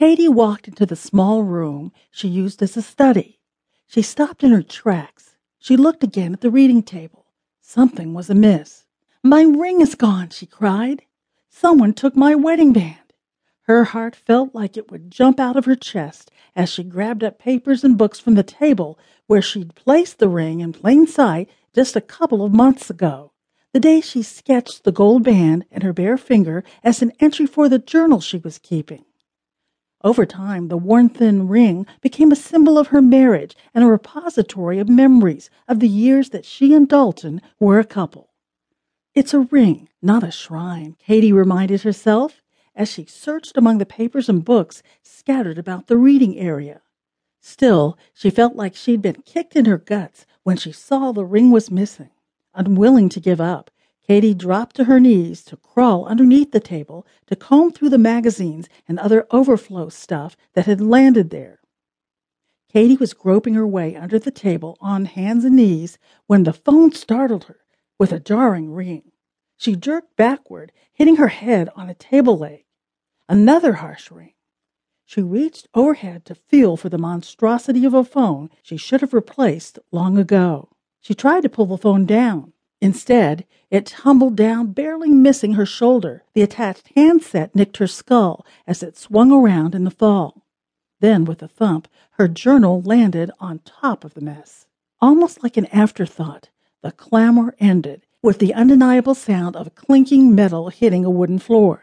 Katie walked into the small room she used as a study. She stopped in her tracks. She looked again at the reading table. Something was amiss. "My ring is gone," she cried. "Someone took my wedding band." Her heart felt like it would jump out of her chest as she grabbed up papers and books from the table where she'd placed the ring in plain sight just a couple of months ago, the day she sketched the gold band in her bare finger as an entry for the journal she was keeping. Over time, the worn thin ring became a symbol of her marriage and a repository of memories of the years that she and Dalton were a couple. "It's a ring, not a shrine," Katie reminded herself, as she searched among the papers and books scattered about the reading area. Still, she felt like she'd been kicked in her guts when she saw the ring was missing. Unwilling to give up, Katie dropped to her knees to crawl underneath the table to comb through the magazines and other overflow stuff that had landed there. Katie was groping her way under the table on hands and knees when the phone startled her with a jarring ring. She jerked backward, hitting her head on a table leg. Another harsh ring. She reached overhead to feel for the monstrosity of a phone she should have replaced long ago. She tried to pull the phone down. Instead, it tumbled down, barely missing her shoulder. The attached handset nicked her skull as it swung around in the fall. Then, with a thump, her journal landed on top of the mess. Almost like an afterthought, the clamor ended, with the undeniable sound of clinking metal hitting a wooden floor.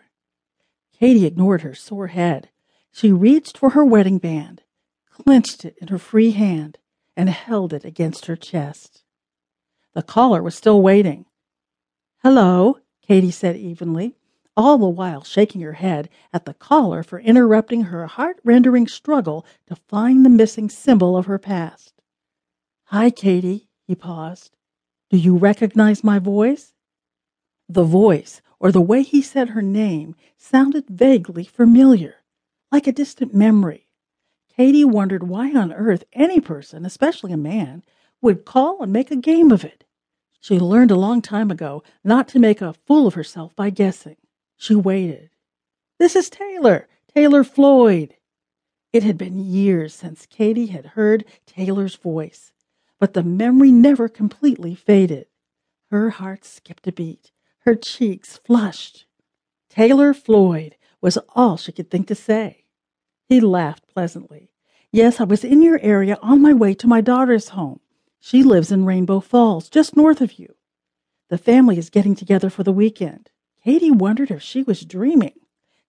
Katie ignored her sore head. She reached for her wedding band, clenched it in her free hand, and held it against her chest. The caller was still waiting. "Hello," Katie said evenly, all the while shaking her head at the caller for interrupting her heart-rending struggle to find the missing symbol of her past. "Hi, Katie," he paused. "Do you recognize my voice?" The voice, or the way he said her name, sounded vaguely familiar, like a distant memory. Katie wondered why on earth any person, especially a man, would call and make a game of it. She learned a long time ago not to make a fool of herself by guessing. She waited. "This is Taylor Floyd." It had been years since Katie had heard Taylor's voice, but the memory never completely faded. Her heart skipped a beat. Her cheeks flushed. Taylor Floyd was all she could think to say. He laughed pleasantly. "Yes, I was in your area on my way to my daughter's home. She lives in Rainbow Falls, just north of you. The family is getting together for the weekend." Katie wondered if she was dreaming.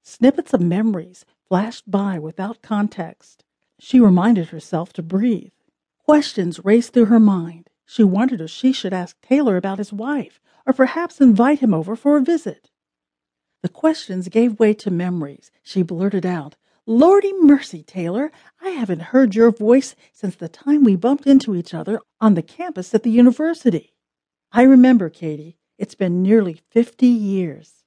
Snippets of memories flashed by without context. She reminded herself to breathe. Questions raced through her mind. She wondered if she should ask Taylor about his wife, or perhaps invite him over for a visit. The questions gave way to memories. She blurted out, "Lordy mercy, Taylor, I haven't heard your voice since the time we bumped into each other on the campus at the university." "I remember, Katie. It's been nearly 50 years.